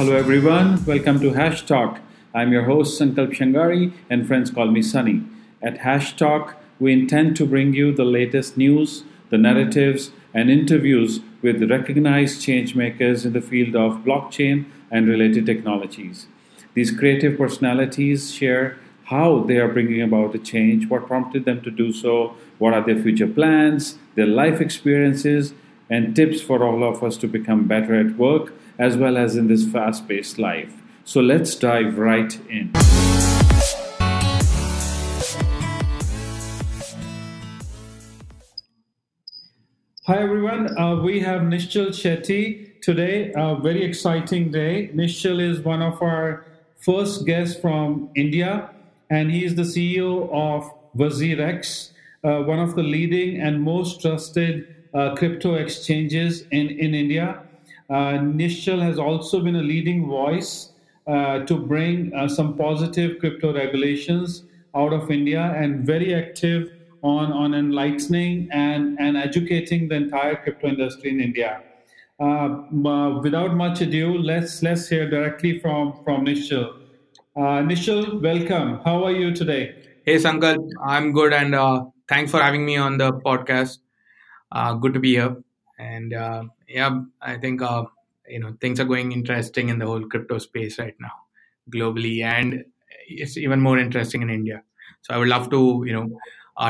Hello everyone, welcome to HashTalk. I'm your host Sankalp Shangari and friends call me Sunny. At HashTalk, we intend to bring you the latest news, the narratives and interviews with recognized change makers in the field of blockchain and related technologies. These creative personalities share how they are bringing about a change, what prompted them to do so, what are their future plans, their life experiences, and tips for all of us to become better at work as well as in this fast-paced life. So let's dive right in. Hi everyone, we have Nischal Shetty today, a very exciting day. Nischal is one of our first guests from India, and he is the CEO of WazirX, one of the leading and most trusted crypto exchanges in India. Nischal has also been a leading voice to bring some positive crypto regulations out of India, and very active on enlightening and educating the entire crypto industry in India. Without much ado, let's hear directly from Nischal. Nischal, welcome. How are you today? Hey Sankalp, I'm good, and thanks for having me on the podcast. Good to be here. And I think things are going interesting in the whole crypto space right now, globally, and it's even more interesting in India. So I would love to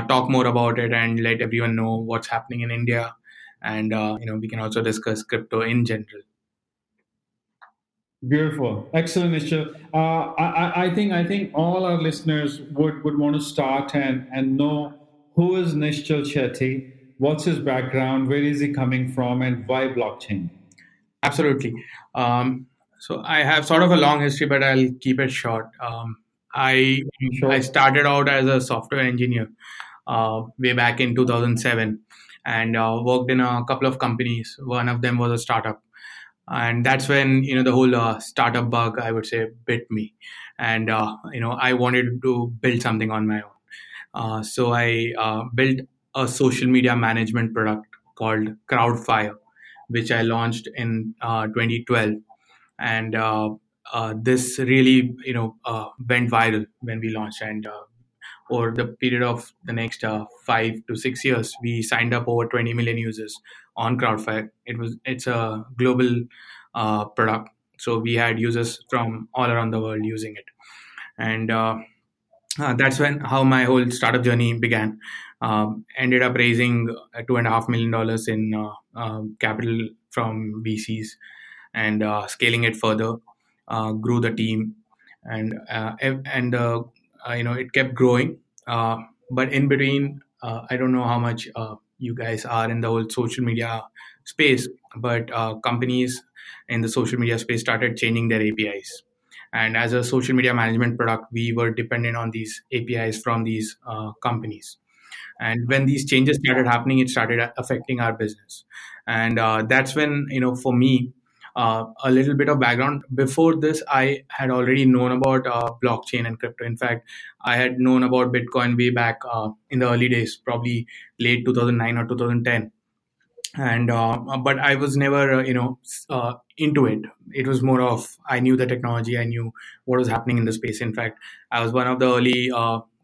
talk more about it and let everyone know what's happening in India, and we can also discuss crypto in general. Beautiful, excellent, Nischal. I think all our listeners would want to start and know who is Nischal Shetty, what's his background, where is he coming from, and why blockchain? Absolutely. So I have sort of a long history, but I'll keep it short. I started out as a software engineer way back in 2007, and worked in a couple of companies. One of them was a startup, and that's when the whole startup bug, I would say, bit me, and I wanted to build something on my own. So I built a social media management product called Crowdfire, which I launched in 2012, and this really, went viral when we launched, and over the period of the next 5 to 6 years, we signed up over 20 million users on Crowdfire. It's a global product, so we had users from all around the world using it, and that's how my whole startup journey began. Ended up raising $2.5 million in capital from VCs, and scaling it further. Grew the team, and it kept growing. But in between, I don't know how much you guys are in the whole social media space, but companies in the social media space started changing their APIs. And as a social media management product, we were dependent on these APIs from these companies. And when these changes started happening, it started affecting our business. And that's when, for me, a little bit of background. Before this, I had already known about blockchain and crypto. In fact, I had known about Bitcoin way back in the early days, probably late 2009 or 2010. And but I was never, into it. It was more of I knew the technology. I knew what was happening in the space. In fact, I was one of the early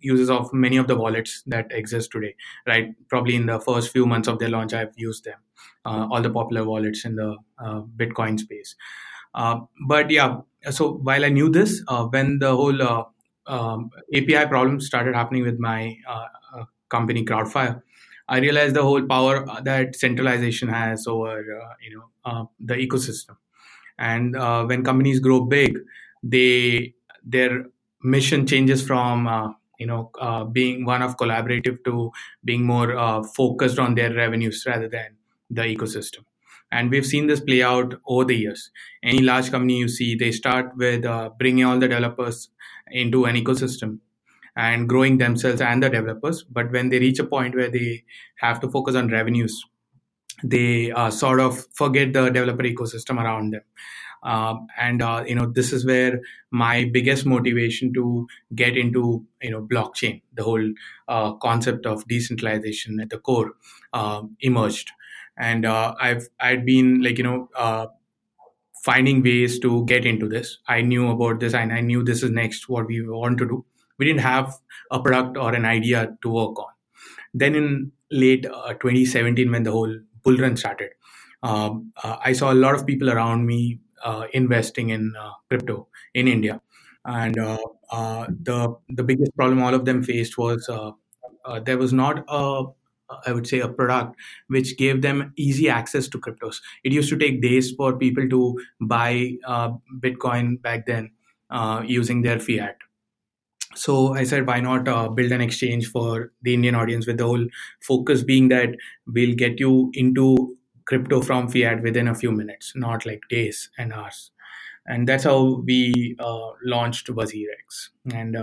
users of many of the wallets that exist today. Right, probably in the first few months of their launch, I've used them. All the popular wallets in the Bitcoin space. So while I knew this, when the whole API problem started happening with my company Crowdfire, I realized the whole power that centralization has over the ecosystem. And when companies grow big, their mission changes from being one of collaborative to being more focused on their revenues rather than the ecosystem. And we've seen this play out over the years. Any large company you see, they start with bringing all the developers into an ecosystem and growing themselves and the developers. But when they reach a point where they have to focus on revenues, they sort of forget the developer ecosystem around them. This is where my biggest motivation to get into, blockchain, the whole concept of decentralization at the core emerged. And I'd been finding ways to get into this. I knew about this and I knew this is next what we want to do. We didn't have a product or an idea to work on. Then in late 2017, when the whole bull run started, I saw a lot of people around me investing in crypto in India. And the biggest problem all of them faced was there was not a product which gave them easy access to cryptos. It used to take days for people to buy Bitcoin back then using their fiat. So I said, why not build an exchange for the Indian audience, with the whole focus being that we'll get you into crypto from fiat within a few minutes, not like days and hours. And that's how we launched WazirX. And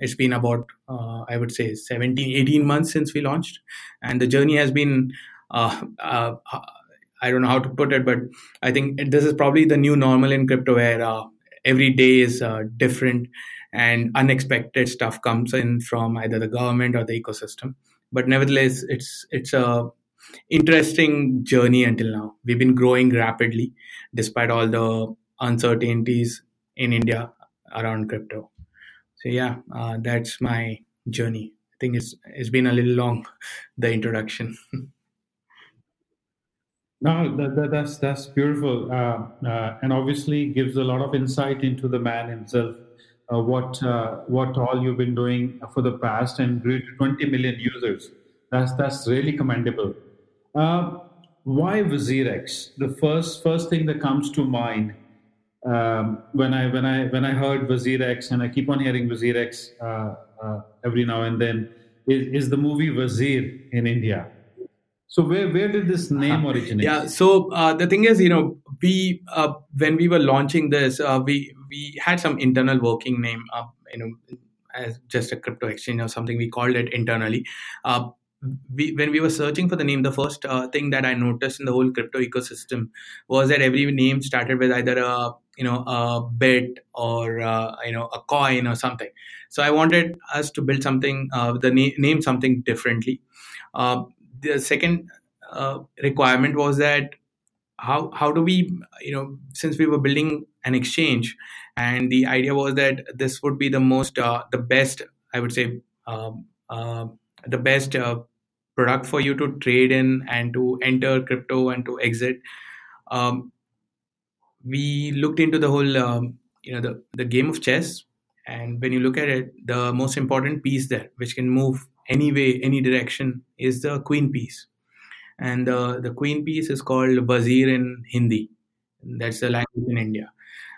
it's been about, 17-18 months since we launched. And the journey has been, I don't know how to put it, but I think this is probably the new normal in crypto, where every day is different and unexpected stuff comes in from either the government or the ecosystem. But nevertheless, it's a interesting journey until now. We've been growing rapidly despite all the uncertainties in India around crypto. So that's my journey. I think it's been a little long, the introduction. No, that's beautiful, and obviously gives a lot of insight into the man himself. What all you've been doing for the past, and grew to 20 million users. That's really commendable. Why WazirX? The first thing that comes to mind. When I heard WazirX, and I keep on hearing WazirX every now and then, is the movie Wazir in India. So where did this name originate? Yeah, so the thing is, we when we were launching this, we had some internal working name, as just a crypto exchange or something. We called it internally. When we were searching for the name, the first thing that I noticed in the whole crypto ecosystem was that every name started with either a bit or a coin or something. So I wanted us to build something, name something differently. The second requirement was that how do we, since we were building an exchange, and the idea was that this would be the most the best product for you to trade in and to enter crypto and to exit. We looked into the whole, the game of chess. And when you look at it, the most important piece there, which can move any way, any direction, is the queen piece. And the queen piece is called Wazir in Hindi. That's the language in India.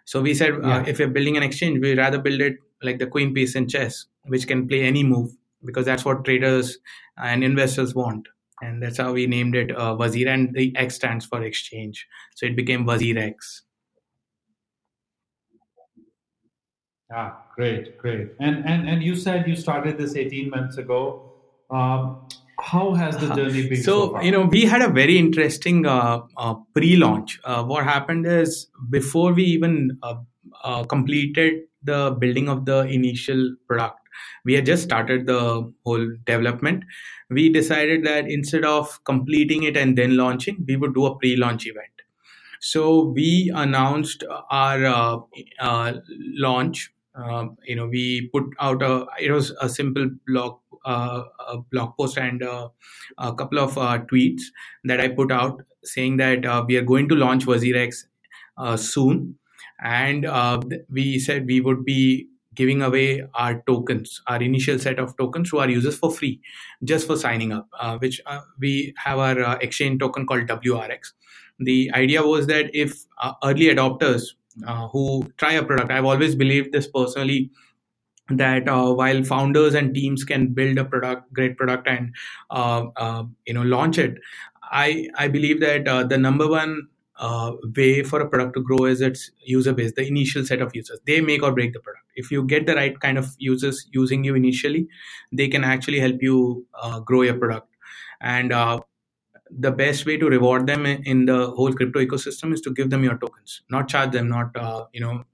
So we said, if you're building an exchange, we'd rather build it like the queen piece in chess, which can play any move, because that's what traders and investors want. And that's how we named it Wazir, and the X stands for exchange. So it became WazirX. Ah, great. And you said you started this 18 months ago. How has the journey been so far? We had a very interesting pre-launch. What happened is, before we even completed the building of the initial product, we had just started the whole development. We decided that instead of completing it and then launching, we would do a pre-launch event. So we announced our launch. We put out a simple blog post and a couple of tweets that I put out saying that we are going to launch WazirX soon. And we said we would be giving away our tokens, our initial set of tokens, to our users for free, just for signing up, which we have our exchange token called WRX. The idea was that if early adopters who try a product, I've always believed this personally, that while founders and teams can build a great product and launch it, I believe that the number one way for a product to grow is its user base, the initial set of users. They make or break the product. If you get the right kind of users using you initially, they can actually help you grow your product. And the best way to reward them in the whole crypto ecosystem is to give them your tokens, not charge them, not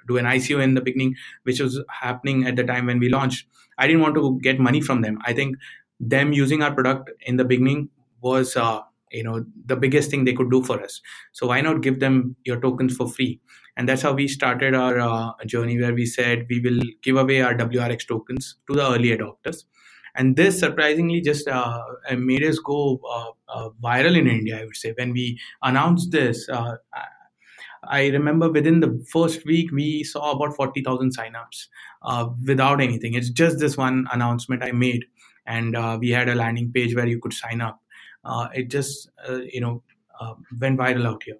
do an ICO in the beginning, which was happening at the time when we launched. I didn't want to get money from them. I think them using our product in the beginning was the biggest thing they could do for us. So why not give them your tokens for free? And that's how we started our journey, where we said we will give away our WRX tokens to the early adopters. And this surprisingly just made us go viral in India, I would say. When we announced this, I remember within the first week, we saw about 40,000 signups without anything. It's just this one announcement I made. And we had a landing page where you could sign up. It just, went viral out here.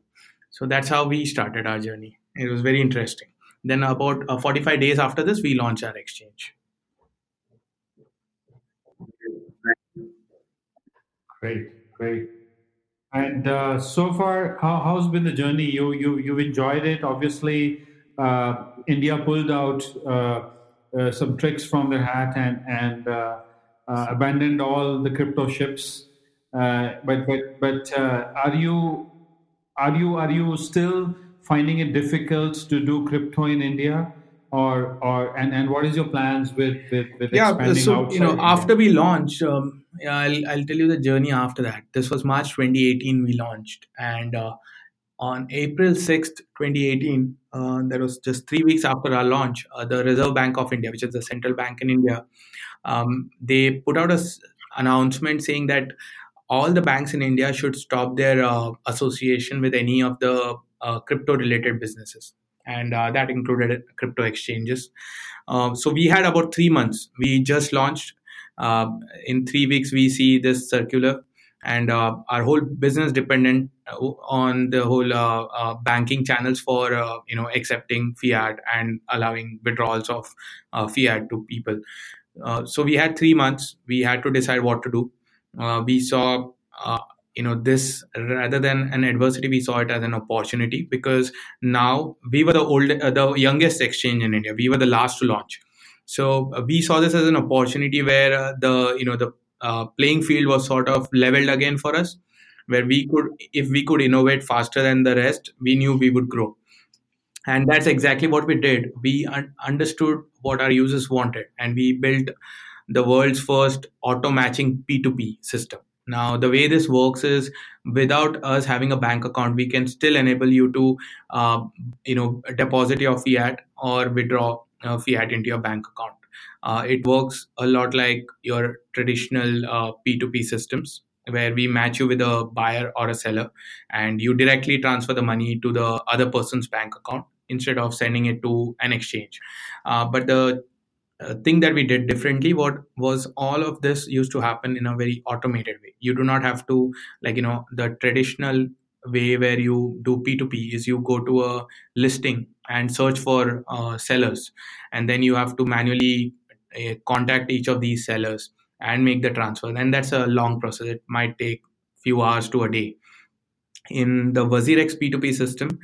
So that's how we started our journey. It was very interesting. Then about 45 days after this, we launched our exchange. Great. And so far, how's been the journey? You've enjoyed it. Obviously, India pulled out some tricks from their hat and abandoned all the crypto ships. But are you still finding it difficult to do crypto in India? Or what is your plans with expanding outside? After we launched, I'll tell you the journey after that. This was March 2018 we launched, and on April 6th, 2018, that was just 3 weeks after our launch, the Reserve Bank of India, which is the central bank in India, they put out an announcement saying that all the banks in India should stop their association with any of the crypto-related businesses. And that included crypto exchanges. So we had about 3 months. We just launched. In 3 weeks, we see this circular, and our whole business dependent on the whole banking channels for accepting fiat and allowing withdrawals of fiat to people. So we had 3 months. We had to decide what to do. We saw. This, rather than an adversity, we saw it as an opportunity, because now we were the youngest exchange in India. We were the last to launch. So we saw this as an opportunity where the playing field was sort of leveled again for us, where we could, if we could innovate faster than the rest, we knew we would grow. And that's exactly what we did. We understood what our users wanted, and we built the world's first auto matching P2P system. Now, the way this works is, without us having a bank account, we can still enable you to, deposit your fiat or withdraw fiat into your bank account. It works a lot like your traditional P2P systems, where we match you with a buyer or a seller, and you directly transfer the money to the other person's bank account instead of sending it to an exchange. But the thing that we did differently was all of this used to happen in a very automated way. You do not have to, the traditional way where you do P2P is you go to a listing and search for sellers, and then you have to manually contact each of these sellers and make the transfer. And that's a long process. It might take few hours to a day. In the WazirX P2P system,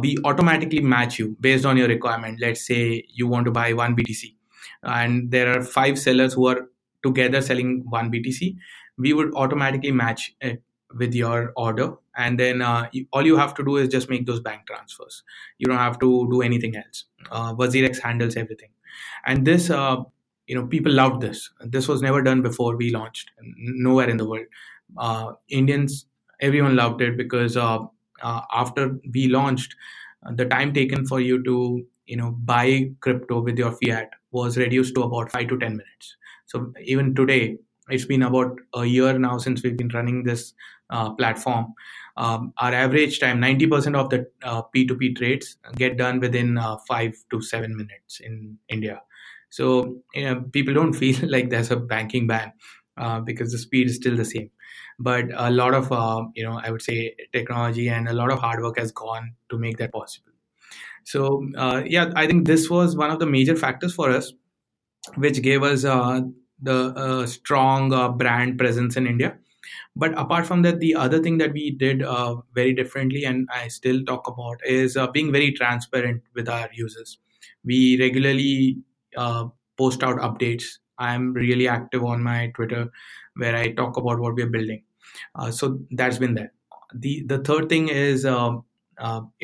we automatically match you based on your requirement. Let's say you want to buy one BTC, and there are 5 sellers who are together selling one BTC, we would automatically match it with your order. And then all you have to do is just make those bank transfers. You don't have to do anything else. WazirX handles everything. And this, people loved this. This was never done before we launched, nowhere in the world. Indians, everyone loved it, because after we launched, the time taken for you to buy crypto with your fiat was reduced to about 5 to 10 minutes. So even today, it's been about a year now since we've been running this platform. Our average time, 90% of the P2P trades get done within 5 to 7 minutes in India. So people don't feel like there's a banking ban because the speed is still the same. But a lot of, I would say, technology and a lot of hard work has gone to make that possible. So, I think this was one of the major factors for us, which gave us the strong brand presence in India. But apart from that, the other thing that we did very differently, and I still talk about, is being very transparent with our users. We regularly post out updates. I'm really active on my Twitter, where I talk about what we're building. So that's been there. The third thing is...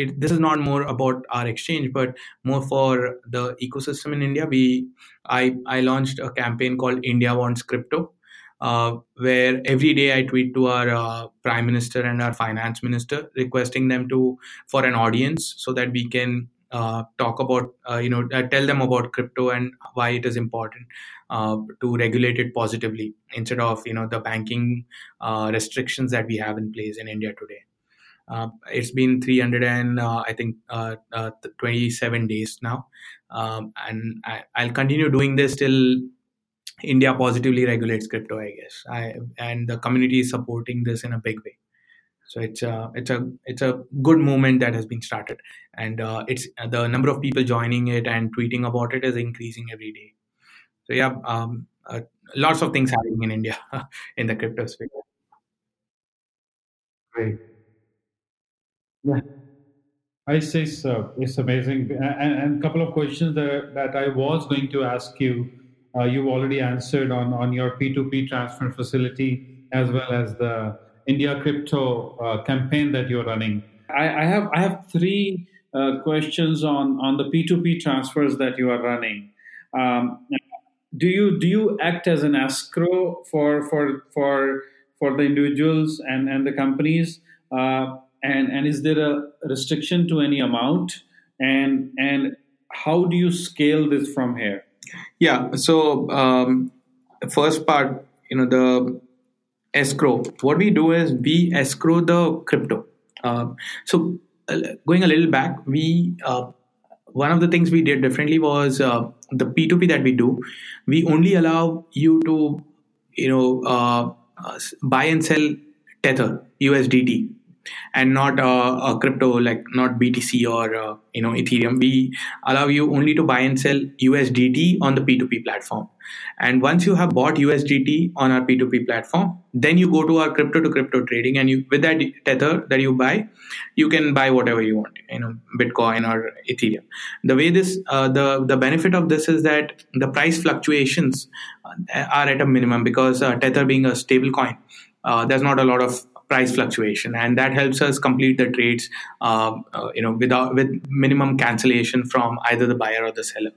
this is not more about our exchange, but more for the ecosystem in India. I launched a campaign called India Wants Crypto, where every day I tweet to our prime minister and our finance minister, requesting them for an audience so that we can talk about, tell them about crypto and why it is important to regulate it positively instead of, the banking restrictions that we have in place in India today. It's been 327 days now. And I'll continue doing this till India positively regulates crypto, I guess. And the community is supporting this in a big way. So it's a good movement that has been started, and it's the number of people joining it and tweeting about it is increasing every day. So yeah, lots of things happening in India in the crypto space. Great. Yeah, I say so. It's amazing. And a couple of questions that I was going to ask you, you already answered on your P2P transfer facility as well as the India crypto campaign that you're running. I have three questions on the P2P transfers that you are running. Do you act as an escrow for the individuals and the companies? And is there a restriction to any amount? And how do you scale this from here? Yeah. So the first part, the escrow. What we do is we escrow the crypto. Going a little back, we one of the things we did differently was the P2P that we do. We only allow you to buy and sell Tether USDT and not a crypto, like not BTC or Ethereum. We allow you only to buy and sell USDT on the P2P platform. And once you have bought USDT on our P2P platform, then you go to our crypto-to-crypto trading, and you, with that Tether that you buy, you can buy whatever you want, Bitcoin or Ethereum. The way this, the benefit of this is that the price fluctuations are at a minimum because Tether being a stable coin, there's not a lot of price fluctuation, and that helps us complete the trades, with minimum cancellation from either the buyer or the seller.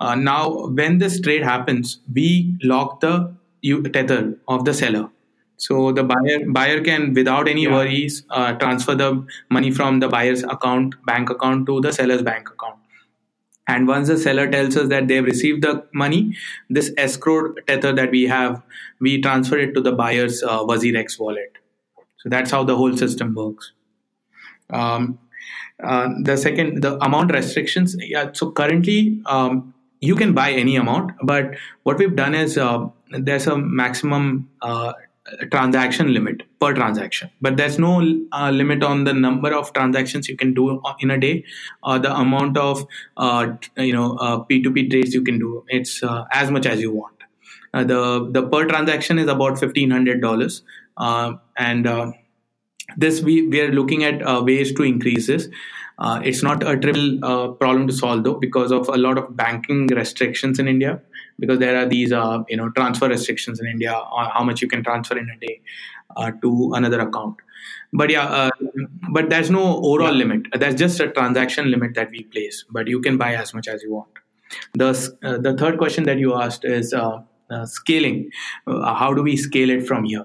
Now, when this trade happens, we lock the tether of the seller, so the buyer can, without any worries, transfer the money from the buyer's bank account to the seller's bank account. And once the seller tells us that they've received the money, this escrowed tether that we have, we transfer it to the buyer's WazirX wallet. So that's how the whole system works. The amount restrictions. Yeah, so currently you can buy any amount, but what we've done is there's a maximum transaction limit per transaction, but there's no limit on the number of transactions you can do in a day or the amount of P2P trades you can do. It's as much as you want. The per transaction is about $1,500. This we are looking at ways to increase this. It's not a trivial problem to solve, though, because of a lot of banking restrictions in India, because there are these transfer restrictions in India on how much you can transfer in a day to another account. But but there's no overall limit. There's just a transaction limit that we place, but you can buy as much as you want. The third question that you asked is scaling. How do we scale it from here?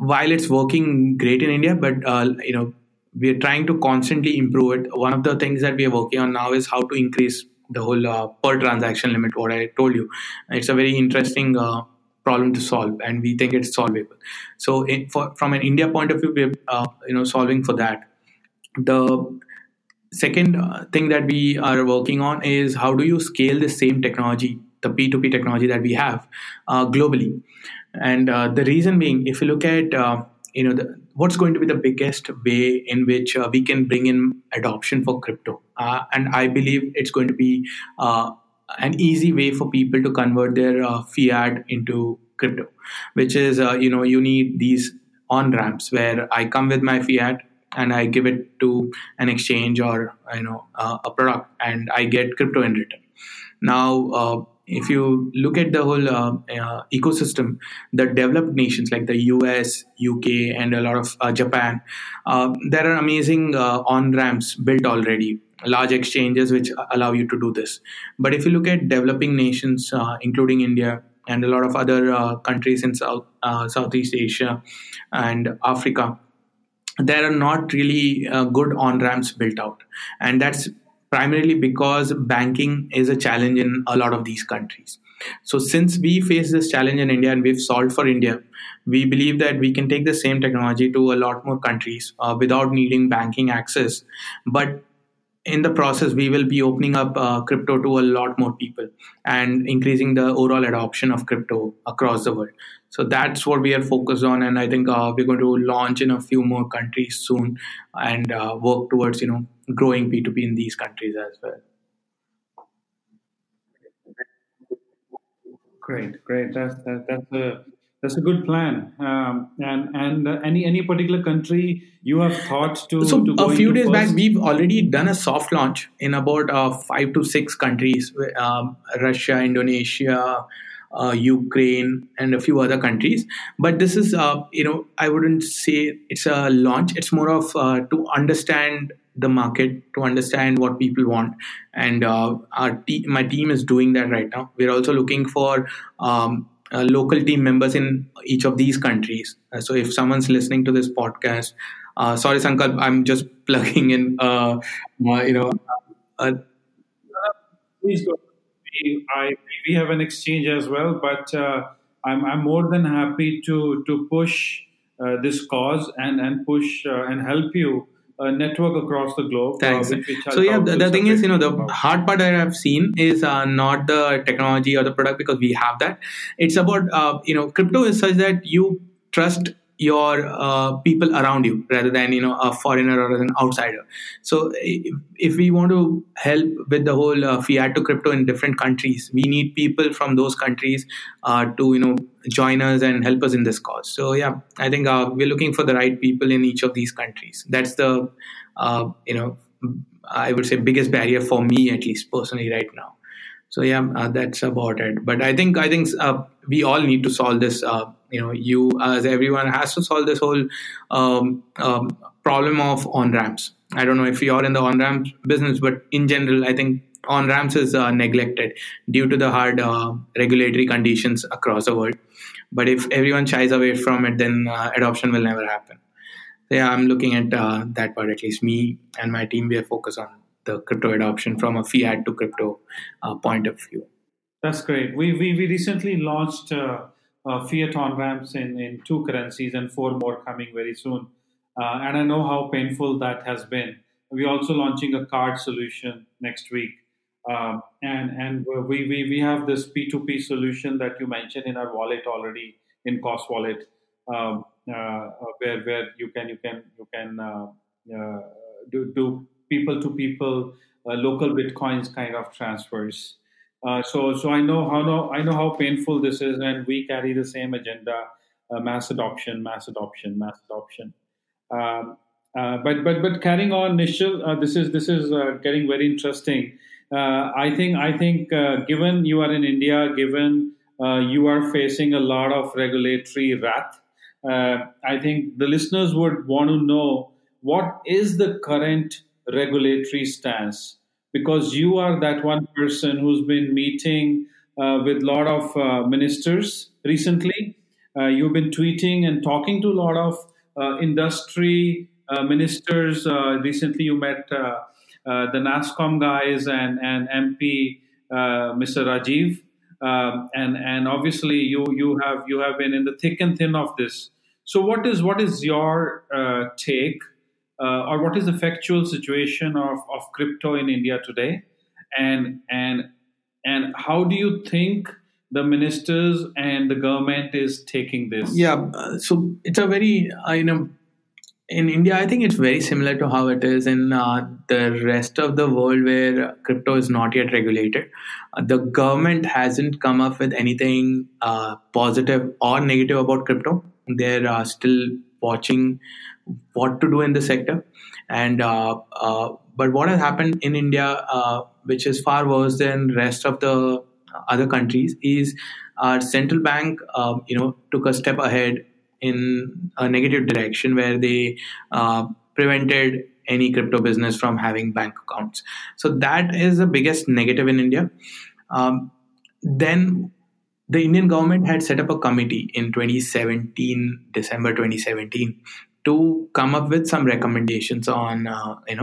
While it's working great in India, but we're trying to constantly improve it. One of the things that we are working on now is how to increase the whole per transaction limit, what I told you. It's a very interesting problem to solve, and we think it's solvable. So from an India point of view, we're solving for that. The second thing that we are working on is how do you scale the same technology, the P2P technology that we have globally. And the reason being, if you look at what's going to be the biggest way in which we can bring in adoption for crypto, and I believe it's going to be an easy way for people to convert their fiat into crypto, which is you need these on-ramps where I come with my fiat and I give it to an exchange or a product, and I get crypto in return. Now, if you look at the whole ecosystem, the developed nations like the US, UK, and a lot of Japan, there are amazing on-ramps built already, large exchanges which allow you to do this. But if you look at developing nations, including India, and a lot of other countries in Southeast Asia and Africa, there are not really good on-ramps built out. And that's primarily because banking is a challenge in a lot of these countries. So since we face this challenge in India and we've solved for India, we believe that we can take the same technology to a lot more countries without needing banking access. But in the process, we will be opening up crypto to a lot more people and increasing the overall adoption of crypto across the world. So that's what we are focused on. And I think we're going to launch in a few more countries soon and work towards, growing P2P in these countries as well. Great. That's a good plan. And any particular country you have thought to? So a few days back, we've already done a soft launch in about 5 to 6 countries: Russia, Indonesia, Ukraine, and a few other countries. But this is, I wouldn't say it's a launch. It's more of to understand the market, to understand what people want. And my team is doing that right now. We're also looking for local team members in each of these countries. So if someone's listening to this podcast, sorry, Sankalp, I'm just plugging in, Please go. We have an exchange as well, but I'm more than happy to push this cause and push and help you network across the globe. Thanks. So yeah, the thing is, the hard part that I've seen is not the technology or the product, because we have that. It's about, crypto is such that you trust your people around you rather than, a foreigner or an outsider. So if we want to help with the whole fiat to crypto in different countries, we need people from those countries to, join us and help us in this cause. So yeah, I think we're looking for the right people in each of these countries. That's the, I would say biggest barrier for me, at least personally right now. So yeah, that's about it. But I think we all need to solve this. You as everyone has to solve this whole problem of on-ramps. I don't know if you are in the on-ramp business, but in general, I think on-ramps is neglected due to the hard regulatory conditions across the world. But if everyone shies away from it, then adoption will never happen. So yeah, I'm looking at that part. At least me and my team, we are focused on the crypto adoption from a fiat to crypto point of view. That's great. We recently launched fiat on-ramps in 2 currencies and 4 more coming very soon. And I know how painful that has been. We're also launching a card solution next week. And we have this P2P solution that you mentioned in our wallet already, in Cost Wallet, where you can do people to people local bitcoins kind of transfers. So I know how painful this is, and we carry the same agenda: mass adoption. But carrying on, Nischal, this is getting very interesting. I think given you are in India, given you are facing a lot of regulatory wrath, I think the listeners would want to know what is the current regulatory stance, because you are that one person who's been meeting with a lot of ministers recently. You've been tweeting and talking to a lot of industry ministers. Recently you met the NASCOM guys and MP Mr. Rajiv, and obviously you have been in the thick and thin of this. So what is your take, or what is the factual situation of crypto in India today, and how do you think the ministers and the government is taking this? Yeah, so it's a very in India, I think it's very similar to how it is in the rest of the world where crypto is not yet regulated. The government hasn't come up with anything positive or negative about crypto. They're still watching what to do in the sector. And but what has happened in India, which is far worse than rest of the other countries, is our central bank, took a step ahead in a negative direction where they prevented any crypto business from having bank accounts. So that is the biggest negative in India. Then the Indian government had set up a committee in December 2017, to come up with some recommendations on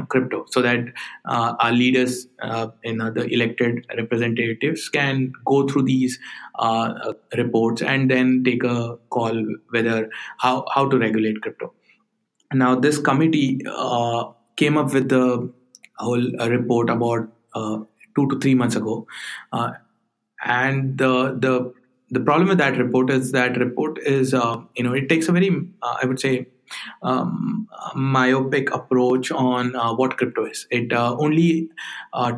crypto, so that our leaders, the elected representatives, can go through these reports and then take a call whether how to regulate crypto. Now, this committee came up with the whole report about 2 to 3 months ago, and the problem with that report is it takes a very myopic approach on what crypto is. It only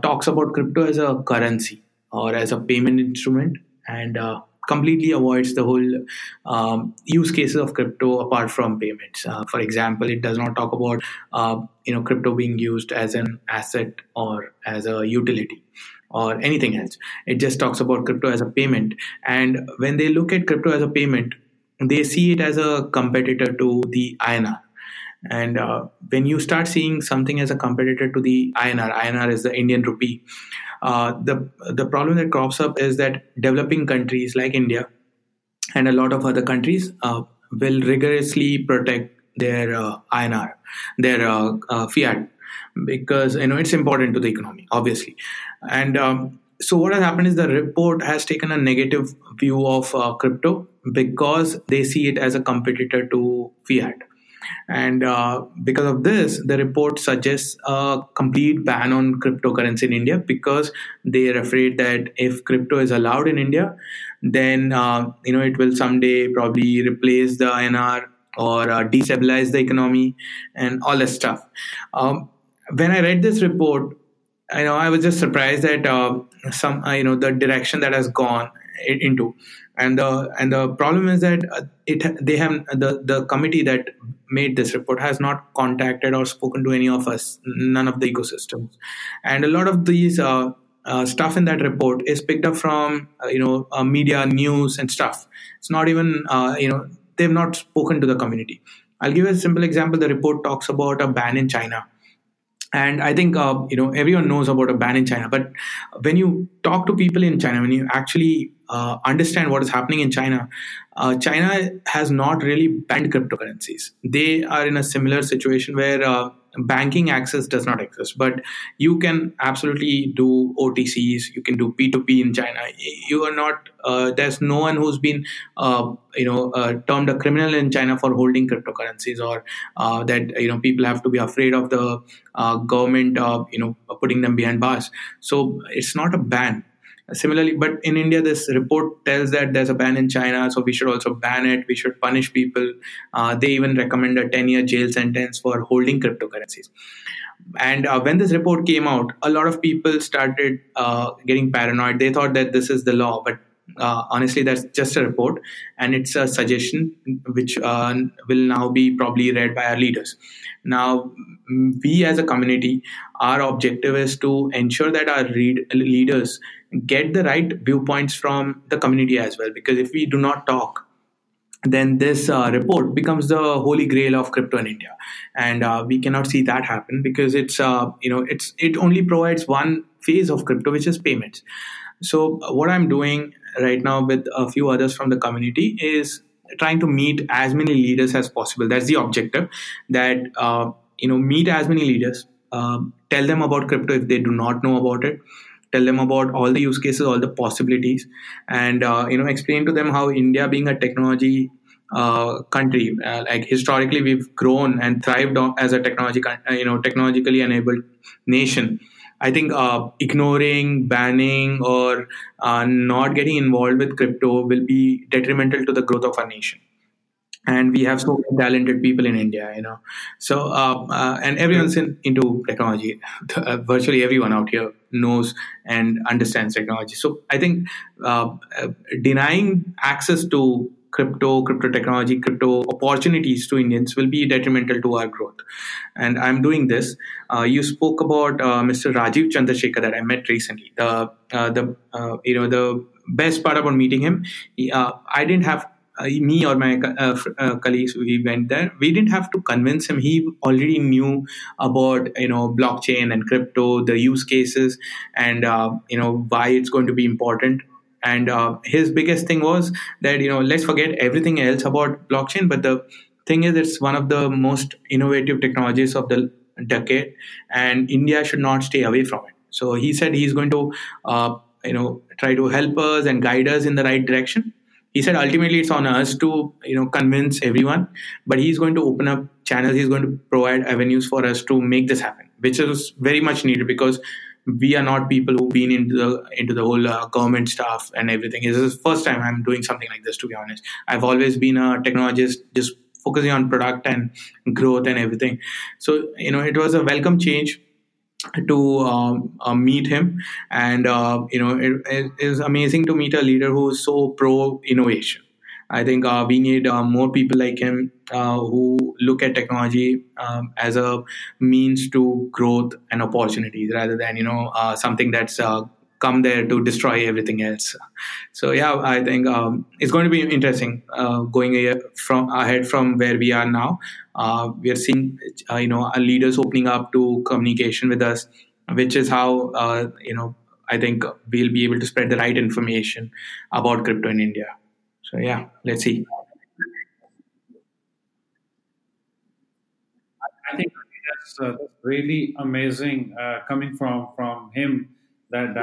talks about crypto as a currency or as a payment instrument, and completely avoids the whole use cases of crypto apart from payments. For example, it does not talk about crypto being used as an asset or as a utility or anything else. It just talks about crypto as a payment, and when they look at crypto as a payment, they see it as a competitor to the INR. And when you start seeing something as a competitor to the INR is the Indian rupee, the problem that crops up is that developing countries like India and a lot of other countries will rigorously protect their INR, their fiat, because it's important to the economy, obviously. And so what has happened is the report has taken a negative view of crypto, because they see it as a competitor to fiat. And because of this, the report suggests a complete ban on cryptocurrency in India, because they are afraid that if crypto is allowed in India, then it will someday probably replace the INR or destabilize the economy and all that stuff. When I read this report, I was just surprised that the direction that has gone into. And the problem is that the committee that made this report has not contacted or spoken to any of us, none of the ecosystems, and a lot of these stuff in that report is picked up from media news and stuff. It's not even they've not spoken to the community. I'll give you a simple example. The report talks about a ban in China. And I think, everyone knows about a ban in China. But when you talk to people in China, when you actually understand what is happening in China, China has not really banned cryptocurrencies. They are in a similar situation where banking access does not exist. But you can absolutely do OTCs. You can do P2P in China. You are not, there's no one who's been, termed a criminal in China for holding cryptocurrencies, or that people have to be afraid of the government, putting them behind bars. So it's not a ban. Similarly, but in India, this report tells that there's a ban in China, so we should also ban it. We should punish people. They even recommend a 10-year jail sentence for holding cryptocurrencies. And when this report came out, a lot of people started getting paranoid. They thought that this is the law, but honestly, that's just a report, and it's a suggestion which will now be probably read by our leaders. Now, we as a community, our objective is to ensure that our leaders get the right viewpoints from the community as well, because if we do not talk, then this report becomes the holy grail of crypto in India, and we cannot see that happen, because it only provides one phase of crypto, which is payments. So what I'm doing right now with a few others from the community is trying to meet as many leaders as possible. That's the objective, that meet as many leaders, tell them about crypto if they do not know about it, tell them about all the use cases, all the possibilities, and explain to them how India, being a technology country, like historically we've grown and thrived as a technologically enabled nation. I think ignoring, banning, or not getting involved with crypto will be detrimental to the growth of our nation. And we have so many talented people in India, So, and everyone's into technology. Virtually everyone out here knows and understands technology. So I think denying access to crypto technology, crypto opportunities to Indians will be detrimental to our growth. And I'm doing this. You spoke about Mr. Rajiv Chandrasekhar that I met recently. The best part about meeting him, I didn't have me or my colleagues. We went there. We didn't have to convince him. He already knew about blockchain and crypto, the use cases, and why it's going to be important And his biggest thing was that, you know, let's forget everything else about blockchain. But the thing is, it's one of the most innovative technologies of the decade, and India should not stay away from it. So he said he's going to, try to help us and guide us in the right direction. He said ultimately it's on us to, convince everyone, but he's going to open up channels. He's going to provide avenues for us to make this happen, which is very much needed, because we are not people who've been into the whole government stuff and everything. This is the first time I'm doing something like this, to be honest. I've always been a technologist, just focusing on product and growth and everything. So, it was a welcome change to meet him. And, it is amazing to meet a leader who is so pro-innovation. I think we need more people like him who look at technology as a means to growth and opportunities, rather than, something that's come there to destroy everything else. So, yeah, I think it's going to be interesting going ahead from where we are now. We are seeing, our leaders opening up to communication with us, which is how, I think we'll be able to spread the right information about crypto in India. So, yeah, let's see. I think that's really amazing coming from him, and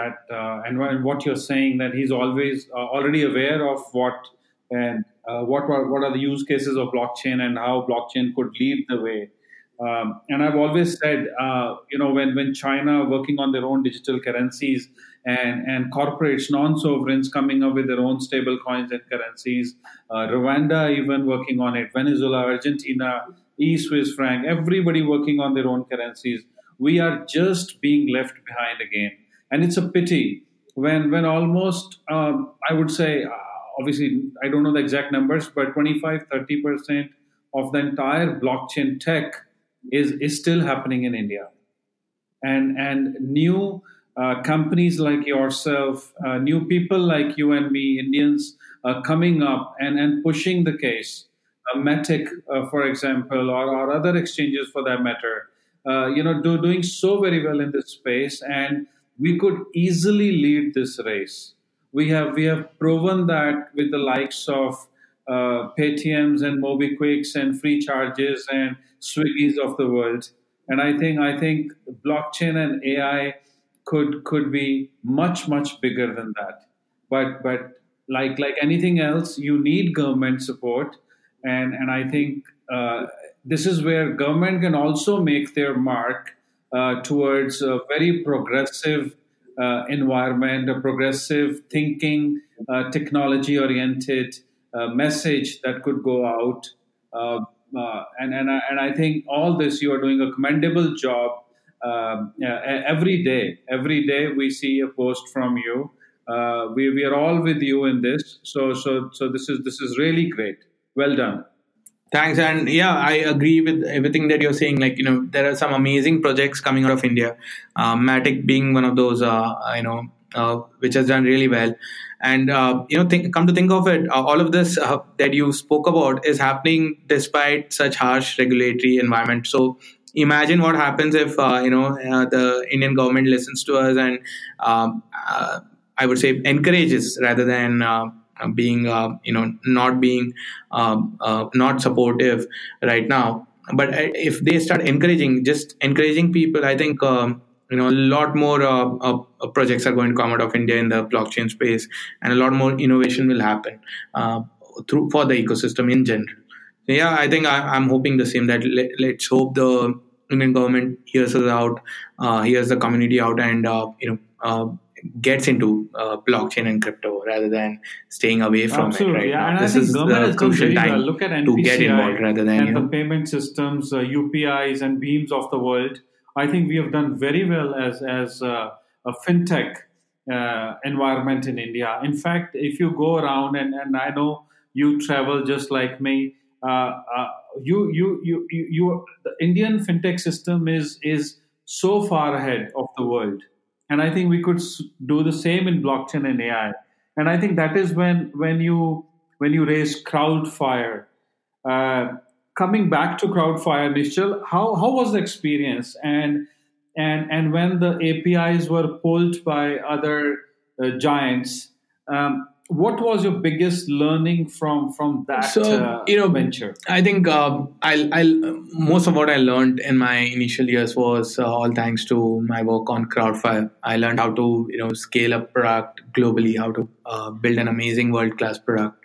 what you're saying, that he's always already aware of what are the use cases of blockchain and how blockchain could lead the way. And I've always said, when China working on their own digital currencies, and corporates, non-sovereigns coming up with their own stable coins and currencies, Rwanda even working on it, Venezuela, Argentina, Swiss franc, everybody working on their own currencies. We are just being left behind again. And it's a pity when almost, I would say, obviously, I don't know the exact numbers, but 25-30% of the entire blockchain tech is still happening in India. And new companies like yourself, new people like you and me, Indians, coming up and pushing the case. Matic, for example, or other exchanges for that matter, doing so very well in this space, and we could easily lead this race. We have proven that with the likes of Paytms and MobiQuicks and Freecharges and Swiggys of the world. And I think blockchain and AI could be much, much bigger than that. But like anything else, you need government support. And I think this is where government can also make their mark towards a very progressive environment, a progressive thinking, technology-oriented message that could go out. And I think all this, you are doing a commendable job. Every day we see a post from you. We are all with you in this. So this is really great. Well done. Thanks. And yeah, I agree with everything that you're saying. Like, there are some amazing projects coming out of India. Matic being one of those, which has done really well. And, come to think of it, all of this that you spoke about is happening despite such harsh regulatory environment. So imagine what happens if, the Indian government listens to us and I would say encourages rather than being, not supportive right now. But if they start encouraging people, I think, a lot more projects are going to come out of India in the blockchain space, and a lot more innovation will happen for the ecosystem in general. So, yeah, I think I'm hoping the same, that let's hope the Indian government hears us out, hears the community out, and, gets into blockchain and crypto rather than staying away from it. Right, yeah. Now. This is the crucial time look at NPCI to get involved rather than... And the payment systems, UPIs and Beams of the world. I think we have done very well as a fintech environment in India. In fact, if you go around, and I know you travel just like me, the Indian fintech system is so far ahead of the world. And I think we could do the same in blockchain and AI. And I think that is when you raise Crowdfire. Coming back to Crowdfire, Nischal, how was the experience? And when the APIs were pulled by other giants, What was your biggest learning from that venture? I think most of what I learned in my initial years was all thanks to my work on Crowdfire. I learned how to scale up product globally, how to build an amazing world-class product.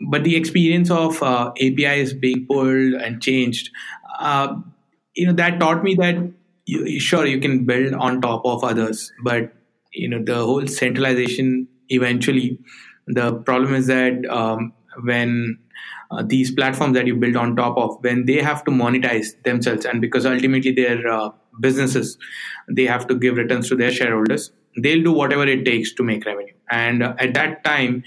But the experience of APIs being pulled and changed, that taught me that you can build on top of others, but the whole centralization. Eventually, the problem is that when these platforms that you build on top of, when they have to monetize themselves, and because ultimately their businesses, they have to give returns to their shareholders, they'll do whatever it takes to make revenue. And at that time,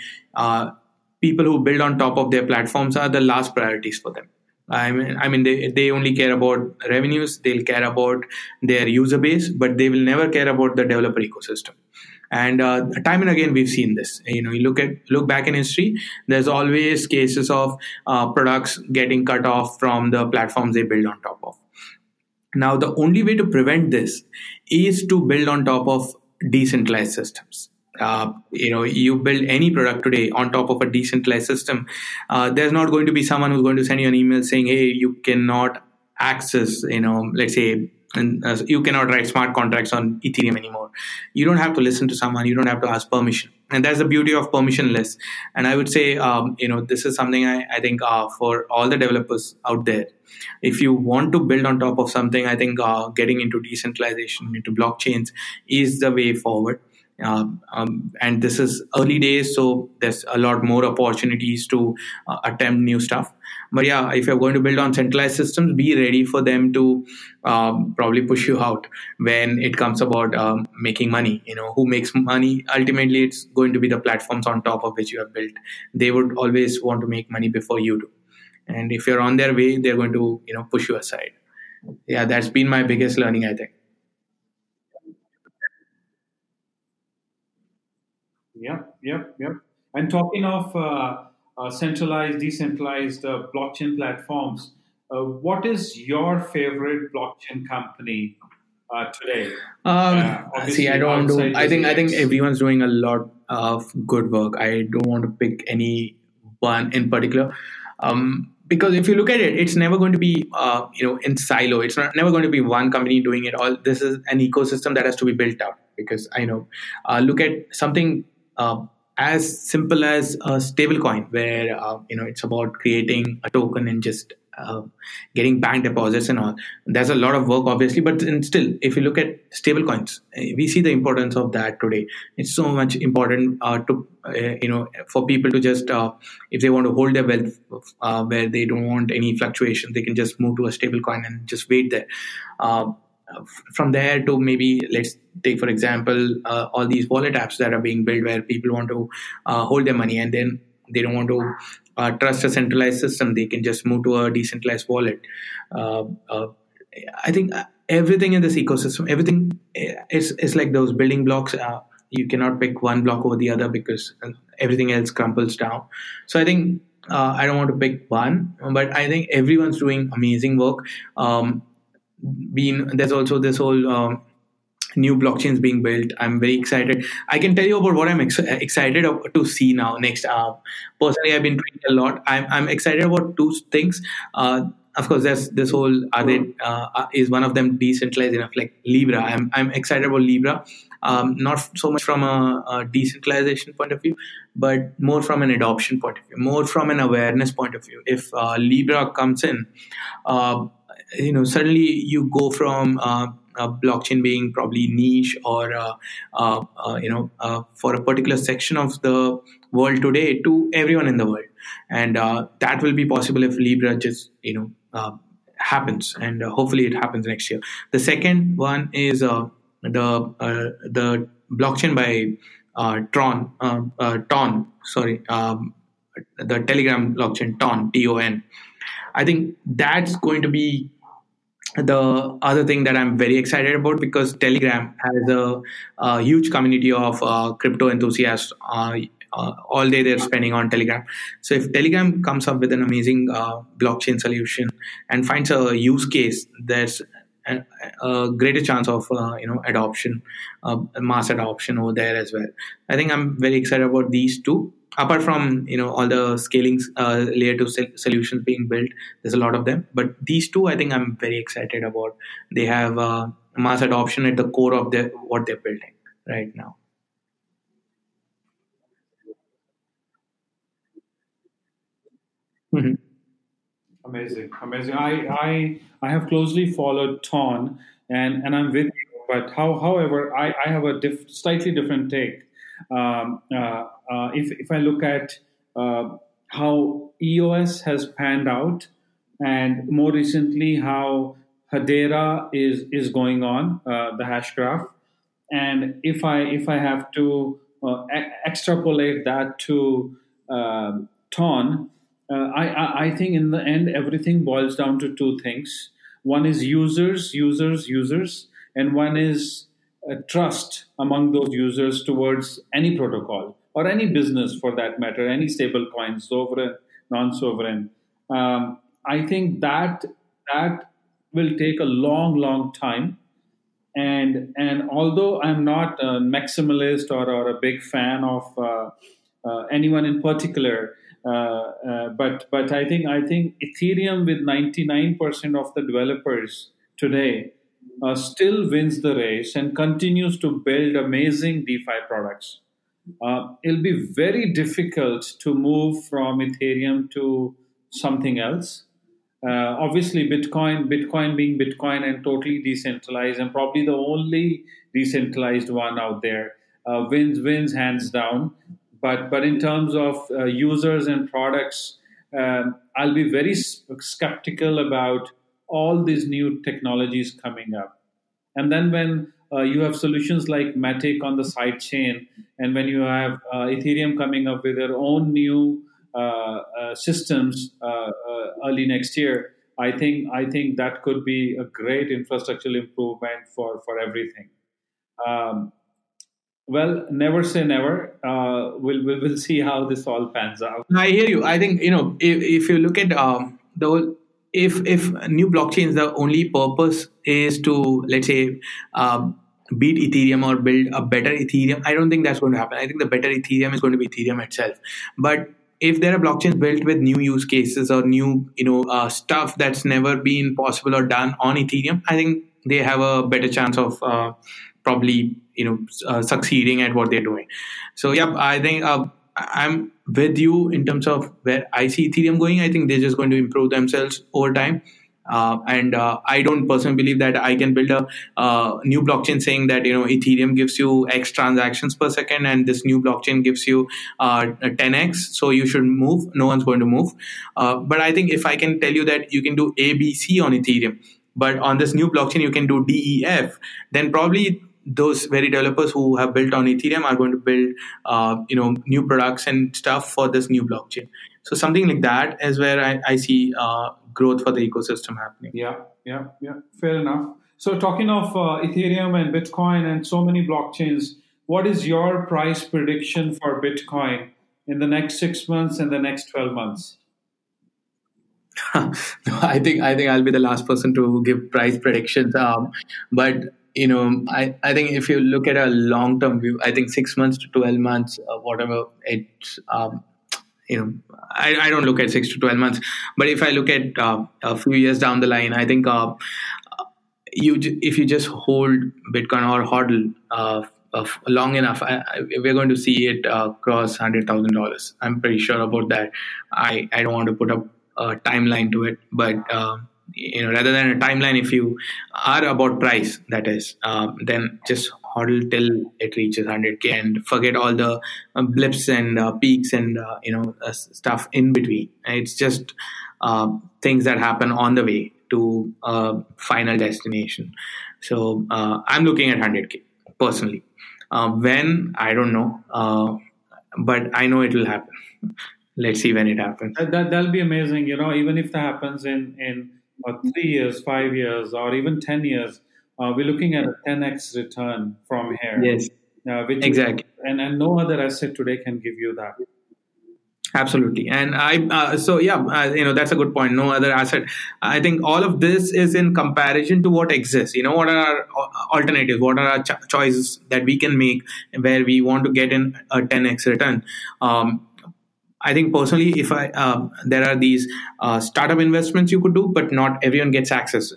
people who build on top of their platforms are the last priorities for them. I mean, they only care about revenues, they'll care about their user base, but they will never care about the developer ecosystem. And time and again, we've seen this. You look back in history, there's always cases of products getting cut off from the platforms they build on top of. Now, the only way to prevent this is to build on top of decentralized systems. You build any product today on top of a decentralized system. There's not going to be someone who's going to send you an email saying, hey, you cannot access, let's say, and you cannot write smart contracts on Ethereum anymore. You don't have to listen to someone. You don't have to ask permission. And that's the beauty of permissionless. And I would say, this is something I think for all the developers out there, if you want to build on top of something, I think getting into decentralization, into blockchains is the way forward. And this is early days, so there's a lot more opportunities to attempt new stuff. But yeah, if you're going to build on centralized systems, be ready for them to probably push you out when it comes about making money. Who makes money? Ultimately, it's going to be the platforms on top of which you have built. They would always want to make money before you do. And if you're on their way, they're going to push you aside. Yeah, that's been my biggest learning, I think. Yep. And talking of centralized, decentralized blockchain platforms, what is your favorite blockchain company today? I think everyone's doing a lot of good work. I don't want to pick any one in particular. Because if you look at it, it's never going to be, in silo. It's never going to be one company doing it all. This is an ecosystem that has to be built out. Because look at something as simple as a stablecoin, where it's about creating a token and just getting bank deposits and all. There's a lot of work, obviously, but still, if you look at stablecoins, we see the importance of that today. It's so much important for people to just if they want to hold their wealth where they don't want any fluctuation, they can just move to a stablecoin and just wait there. From there to maybe, let's take for example all these wallet apps that are being built where people want to hold their money and then they don't want to trust a centralized system. They can just move to a decentralized wallet. I think everything in this ecosystem, everything is like those building blocks. You cannot pick one block over the other because everything else crumples down. So I think I don't want to pick one, but I think everyone's doing amazing work. There's also this whole new blockchains being built. I'm very excited. I can tell you about what I'm excited to see now next. Personally, I've been tweeting a lot. I'm excited about two things. Of course, there's this whole is one of them decentralized enough, like Libra. I'm excited about Libra, not so much from a decentralization point of view, but more from an adoption point of view, more from an awareness point of view. If Libra comes in, suddenly you go from a blockchain being probably niche or, for a particular section of the world today to everyone in the world. And that will be possible if Libra just, happens. And hopefully it happens next year. The second one is the blockchain by the Telegram blockchain, Ton, T-O-N. I think that's going to be the other thing that I'm very excited about, because Telegram has a huge community of crypto enthusiasts. All day they're spending on Telegram. So if Telegram comes up with an amazing blockchain solution and finds a use case, there's a greater chance of adoption, mass adoption over there as well. I think I'm very excited about these two. Apart from all the scaling layer 2 solutions being built, there's a lot of them. But these two, I think I'm very excited about. They have mass adoption at the core of what they're building right now. Mm-hmm. Amazing. I have closely followed Ton, and I'm with you. But however, I have a slightly different take. If I look at how EOS has panned out, and more recently how Hedera is going on, the hash graph, and if I have to extrapolate that to Ton. I think in the end, everything boils down to two things. One is users, and one is trust among those users towards any protocol or any business for that matter, any stable coin, sovereign, non-sovereign. I think that will take a long time. And although I'm not a maximalist or a big fan of anyone in particular, but I think Ethereum with 99% of the developers today still wins the race and continues to build amazing DeFi products. It'll be very difficult to move from Ethereum to something else. Obviously, Bitcoin being Bitcoin and totally decentralized and probably the only decentralized one out there, wins hands down. But in terms of users and products, I'll be very skeptical about all these new technologies coming up. And then when you have solutions like Matic on the side chain, and when you have Ethereum coming up with their own new systems early next year, I think that could be a great infrastructural improvement for everything. Well, never say never. We'll see how this all pans out. I hear you. I think if you look at the whole, if new blockchains, the only purpose is to, let's say, beat Ethereum or build a better Ethereum, I don't think that's going to happen. I think the better Ethereum is going to be Ethereum itself. But if there are blockchains built with new use cases or new stuff that's never been possible or done on Ethereum, I think they have a better chance of probably succeeding at what they're doing. So yeah, I think I'm with you in terms of where I see Ethereum going. I think they're just going to improve themselves over time. And I don't personally believe that I can build a new blockchain saying that Ethereum gives you X transactions per second and this new blockchain gives you 10X, so you should move. No one's going to move. But I think if I can tell you that you can do ABC on Ethereum, but on this new blockchain you can do DEF, then probably those very developers who have built on Ethereum are going to build new products and stuff for this new blockchain. So something like that is where I see growth for the ecosystem happening. Yeah. Fair enough. So talking of Ethereum and Bitcoin and so many blockchains, what is your price prediction for Bitcoin in the next 6 months and the next 12 months? I think I'll be the last person to give price predictions. But I think if you look at a long-term view, I think 6 months to 12 months, whatever it's, I don't look at 6 to 12 months, but if I look at a few years down the line, I think if you just hold Bitcoin or hodl long enough, we're going to see it cross $100,000. I'm pretty sure about that. I don't want to put up a timeline to it, but rather than a timeline, if you are about price, that is, then just hodl till it reaches 100K and forget all the blips and peaks and stuff in between. It's just things that happen on the way to final destination. So I'm looking at 100K personally. When, I don't know, but I know it will happen. Let's see when it happens. That'll be amazing. Even if that happens in 3 years, 5 years, or even 10 years, we're looking at a 10x return from here. Yes, exactly. And no other asset today can give you that. Absolutely. And I that's a good point. No other asset. I think all of this is in comparison to what exists. You know, what are our alternatives? What are our choices that we can make where we want to get in a 10x return? I think personally, if there are these startup investments you could do, but not everyone gets access.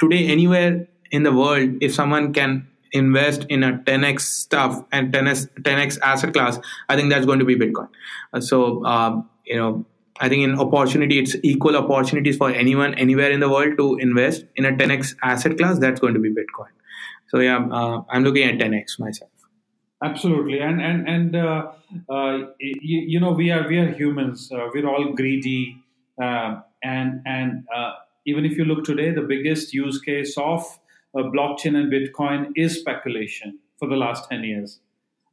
Today, anywhere in the world, if someone can invest in a 10x stuff and 10x asset class, I think that's going to be Bitcoin. So, I think in opportunity, it's equal opportunities for anyone anywhere in the world to invest in a 10x asset class. That's going to be Bitcoin. So, I'm looking at 10x myself. Absolutely, and we are humans. We're all greedy, and even if you look today, the biggest use case of blockchain and Bitcoin is speculation for the last 10 years.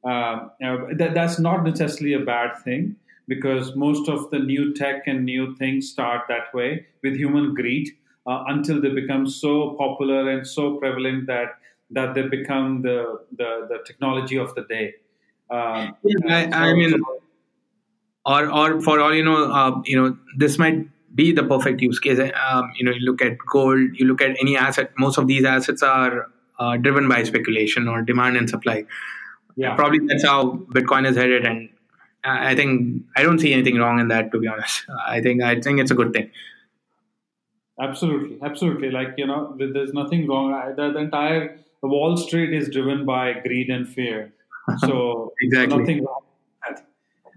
That's not necessarily a bad thing, because most of the new tech and new things start that way with human greed until they become so popular and so prevalent that they become the technology of the day. Or for all this might be the perfect use case. You look at gold, you look at any asset. Most of these assets are driven by speculation or demand and supply. Yeah, probably that's how Bitcoin is headed, and I think I don't see anything wrong in that. To be honest, I think it's a good thing. Absolutely, absolutely. There's nothing wrong. The entire Wall Street is driven by greed and fear. So exactly. Nothing wrong with that.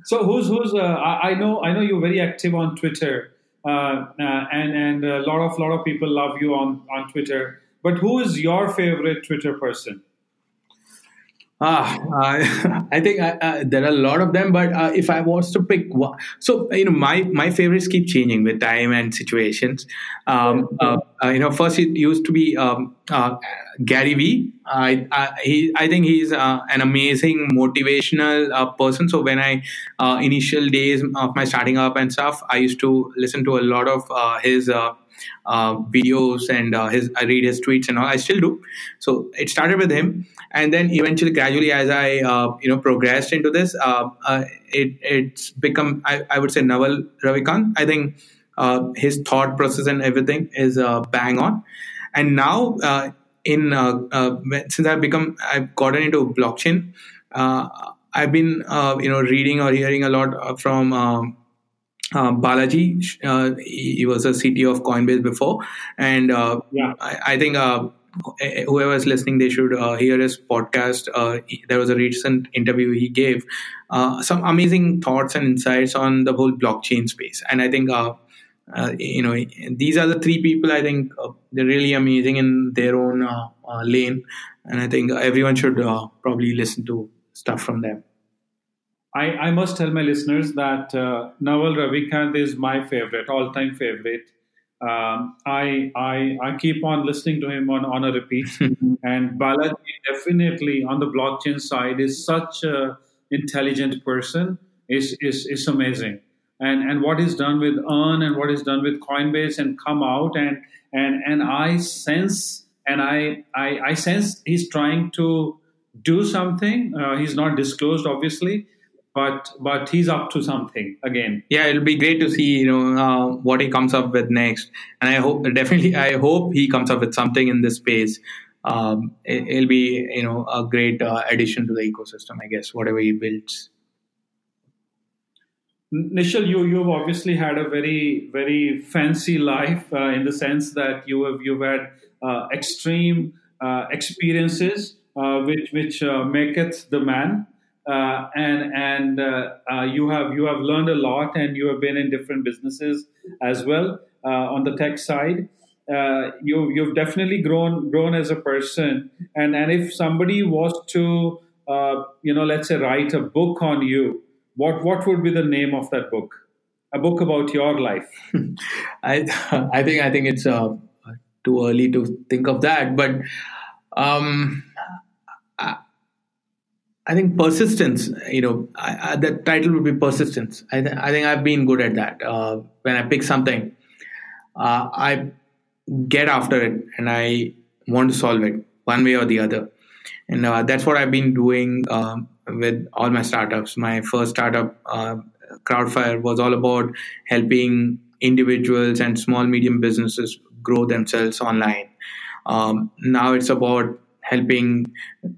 So who's? I know you're very active on Twitter, and a lot of people love you on Twitter. But who is your favorite Twitter person? I think there are a lot of them, but if I was to pick one, so my favorites keep changing with time and situations. First it used to be Gary V. I think he's an amazing motivational person. So when I initial days of my starting up and stuff, I used to listen to a lot of his videos and I read his tweets and all. I still do. So it started with him, and then eventually, gradually, as I progressed into this, it's become I would say Naval Ravikant. I think his thought process and everything is bang on. And now since I've gotten into blockchain, I've been reading or hearing a lot from. Balaji, he was a CTO of Coinbase before, and I think whoever is listening, they should hear his podcast. There was a recent interview he gave, some amazing thoughts and insights on the whole blockchain space. And I think these are the three people. I think they're really amazing in their own lane, and I think everyone should probably listen to stuff from them. I must tell my listeners that Naval Ravikant is my favorite, all-time favorite. I keep on listening to him on a repeat. And Balaji definitely on the blockchain side is such an intelligent person. It's amazing. And what he's done with Earn and what he's done with Coinbase and come out and I sense he's trying to do something. He's not disclosed, obviously. But he's up to something again. Yeah, it'll be great to see what he comes up with next, and I hope he comes up with something in this space. It'll be a great addition to the ecosystem, I guess. Whatever he builds. Nischal, you've obviously had a very very fancy life in the sense that you've had extreme experiences which maketh the man. You have learned a lot, and you have been in different businesses as well on the tech side. You've definitely grown as a person. And if somebody was to let's say write a book on you, what would be the name of that book? A book about your life. I think it's too early to think of that, but. I think persistence, the title would be persistence. I think I've been good at that. When I pick something, I get after it and I want to solve it one way or the other. And that's what I've been doing with all my startups. My first startup Crowdfire was all about helping individuals and small, medium businesses grow themselves online. Now it's about helping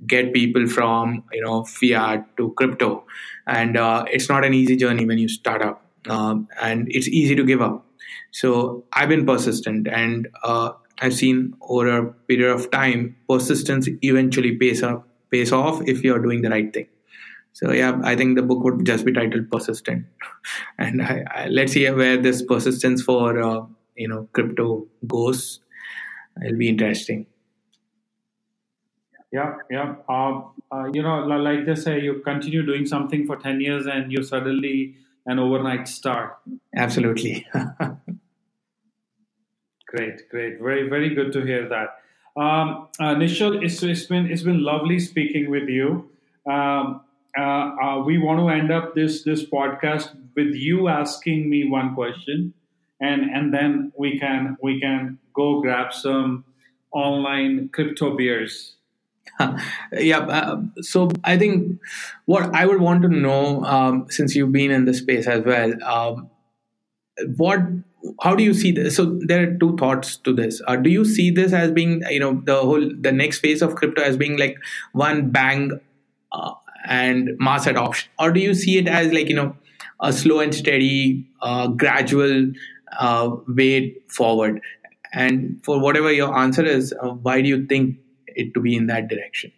get people from fiat to crypto, and it's not an easy journey when you start up, and it's easy to give up. So I've been persistent, and I've seen over a period of time, persistence eventually pays off if you're doing the right thing. So yeah, I think the book would just be titled Persistent, and let's see where this persistence for crypto goes. It'll be interesting. Yeah. Like they say, you continue doing something for 10 years and you're suddenly an overnight star. Absolutely. Great. Very, very good to hear that. Nischal, it's been lovely speaking with you. We want to end up this podcast with you asking me one question, and then we can go grab some online crypto beers. So I think what I would want to know, since you've been in the space as well, how do you see this? So there are two thoughts to this. Do you see this as being, the next phase of crypto as being like one bang and mass adoption? Or do you see it as like, a slow and steady, gradual way forward? And for whatever your answer is, why do you think it to be in that direction?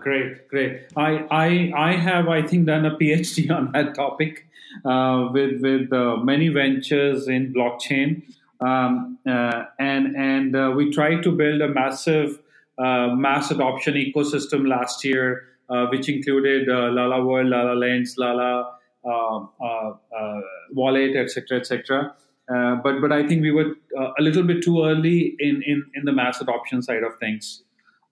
Great. I think done a PhD on that topic with many ventures in blockchain, and we tried to build a massive mass adoption ecosystem last year, which included Lala World, Lala Lens, Lala Wallet, etc. But I think we were a little bit too early in the mass adoption side of things.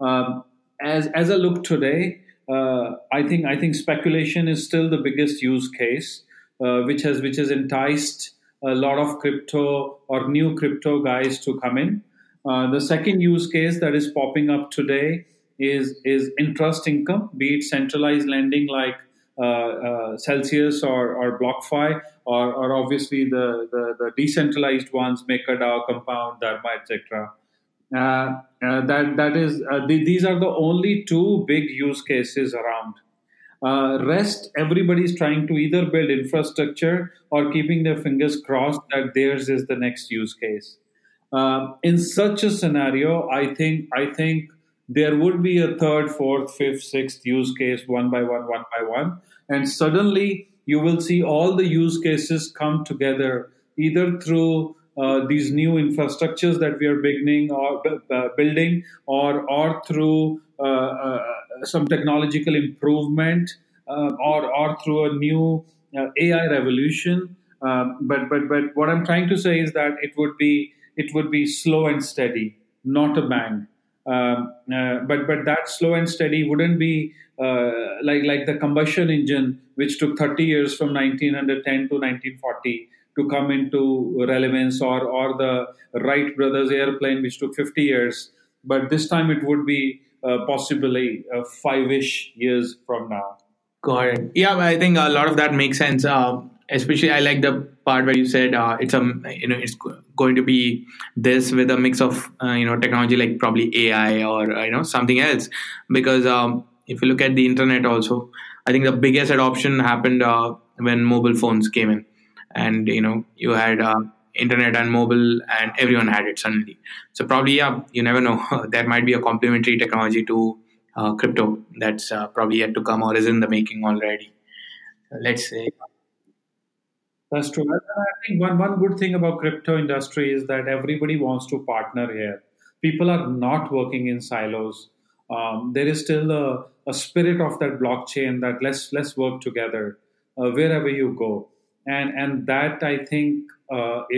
As I look today, I think speculation is still the biggest use case, which has enticed a lot of crypto or new crypto guys to come in. The second use case that is popping up today is interest income, be it centralized lending like Celsius or BlockFi, or obviously the decentralized ones, MakerDAO, Compound, Dharma, etc. These are the only two big use cases around. Rest, everybody's trying to either build infrastructure or keeping their fingers crossed that theirs is the next use case. In such a scenario, I think there would be a third, fourth, fifth, sixth use case, one by one. And suddenly you will see all the use cases come together, either through these new infrastructures that we are beginning or building, or through some technological improvement, or through a new AI revolution. But what I'm trying to say is that it would be slow and steady, not a bang. But that slow and steady wouldn't be like the combustion engine, which took 30 years from 1910 to 1940 to come into relevance, or the Wright brothers airplane, which took 50 years. But this time it would be possibly 5-ish years from now. Got it. Yeah, I think a lot of that makes sense. Especially, I like the part where you said it's going to be this with a mix of technology like probably AI or something else, because if you look at the internet also, I think the biggest adoption happened when mobile phones came in, and you had internet and mobile, and everyone had it suddenly. So probably you never know, there might be a complementary technology to crypto that's probably yet to come or is in the making already. Let's say. That's true. I think one good thing about crypto industry is that everybody wants to partner here. People are not working in silos. There is still a spirit of that blockchain that let's work together wherever you go, and that I think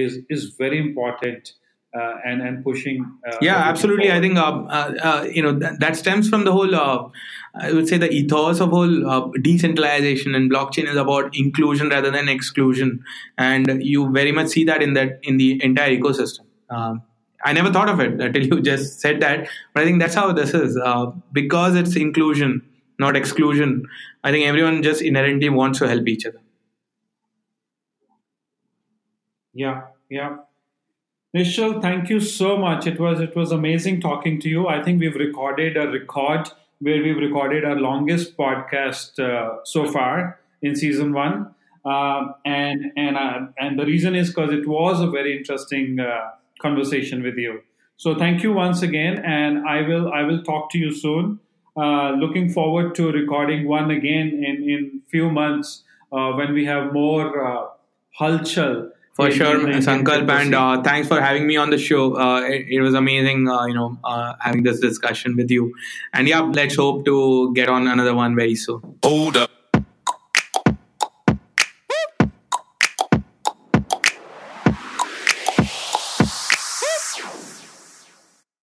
is very important. And pushing. Absolutely. Forward. I think that stems from the whole. I would say the ethos of whole decentralization, and blockchain is about inclusion rather than exclusion, and you very much see that in the entire ecosystem. I never thought of it until you just said that, but I think that's how this is because it's inclusion, not exclusion. I think everyone just inherently wants to help each other. Yeah. Nischal, thank you so much. It was amazing talking to you. I think we've recorded a record where we've recorded our longest podcast so far in season one. And the reason is because it was a very interesting conversation with you. So thank you once again, and I will talk to you soon. Looking forward to recording one again in few months when we have more halchal. For sure, Sankalp, and thanks for having me on the show. It was amazing, having this discussion with you. And yeah, let's hope to get on another one very soon. Hold up.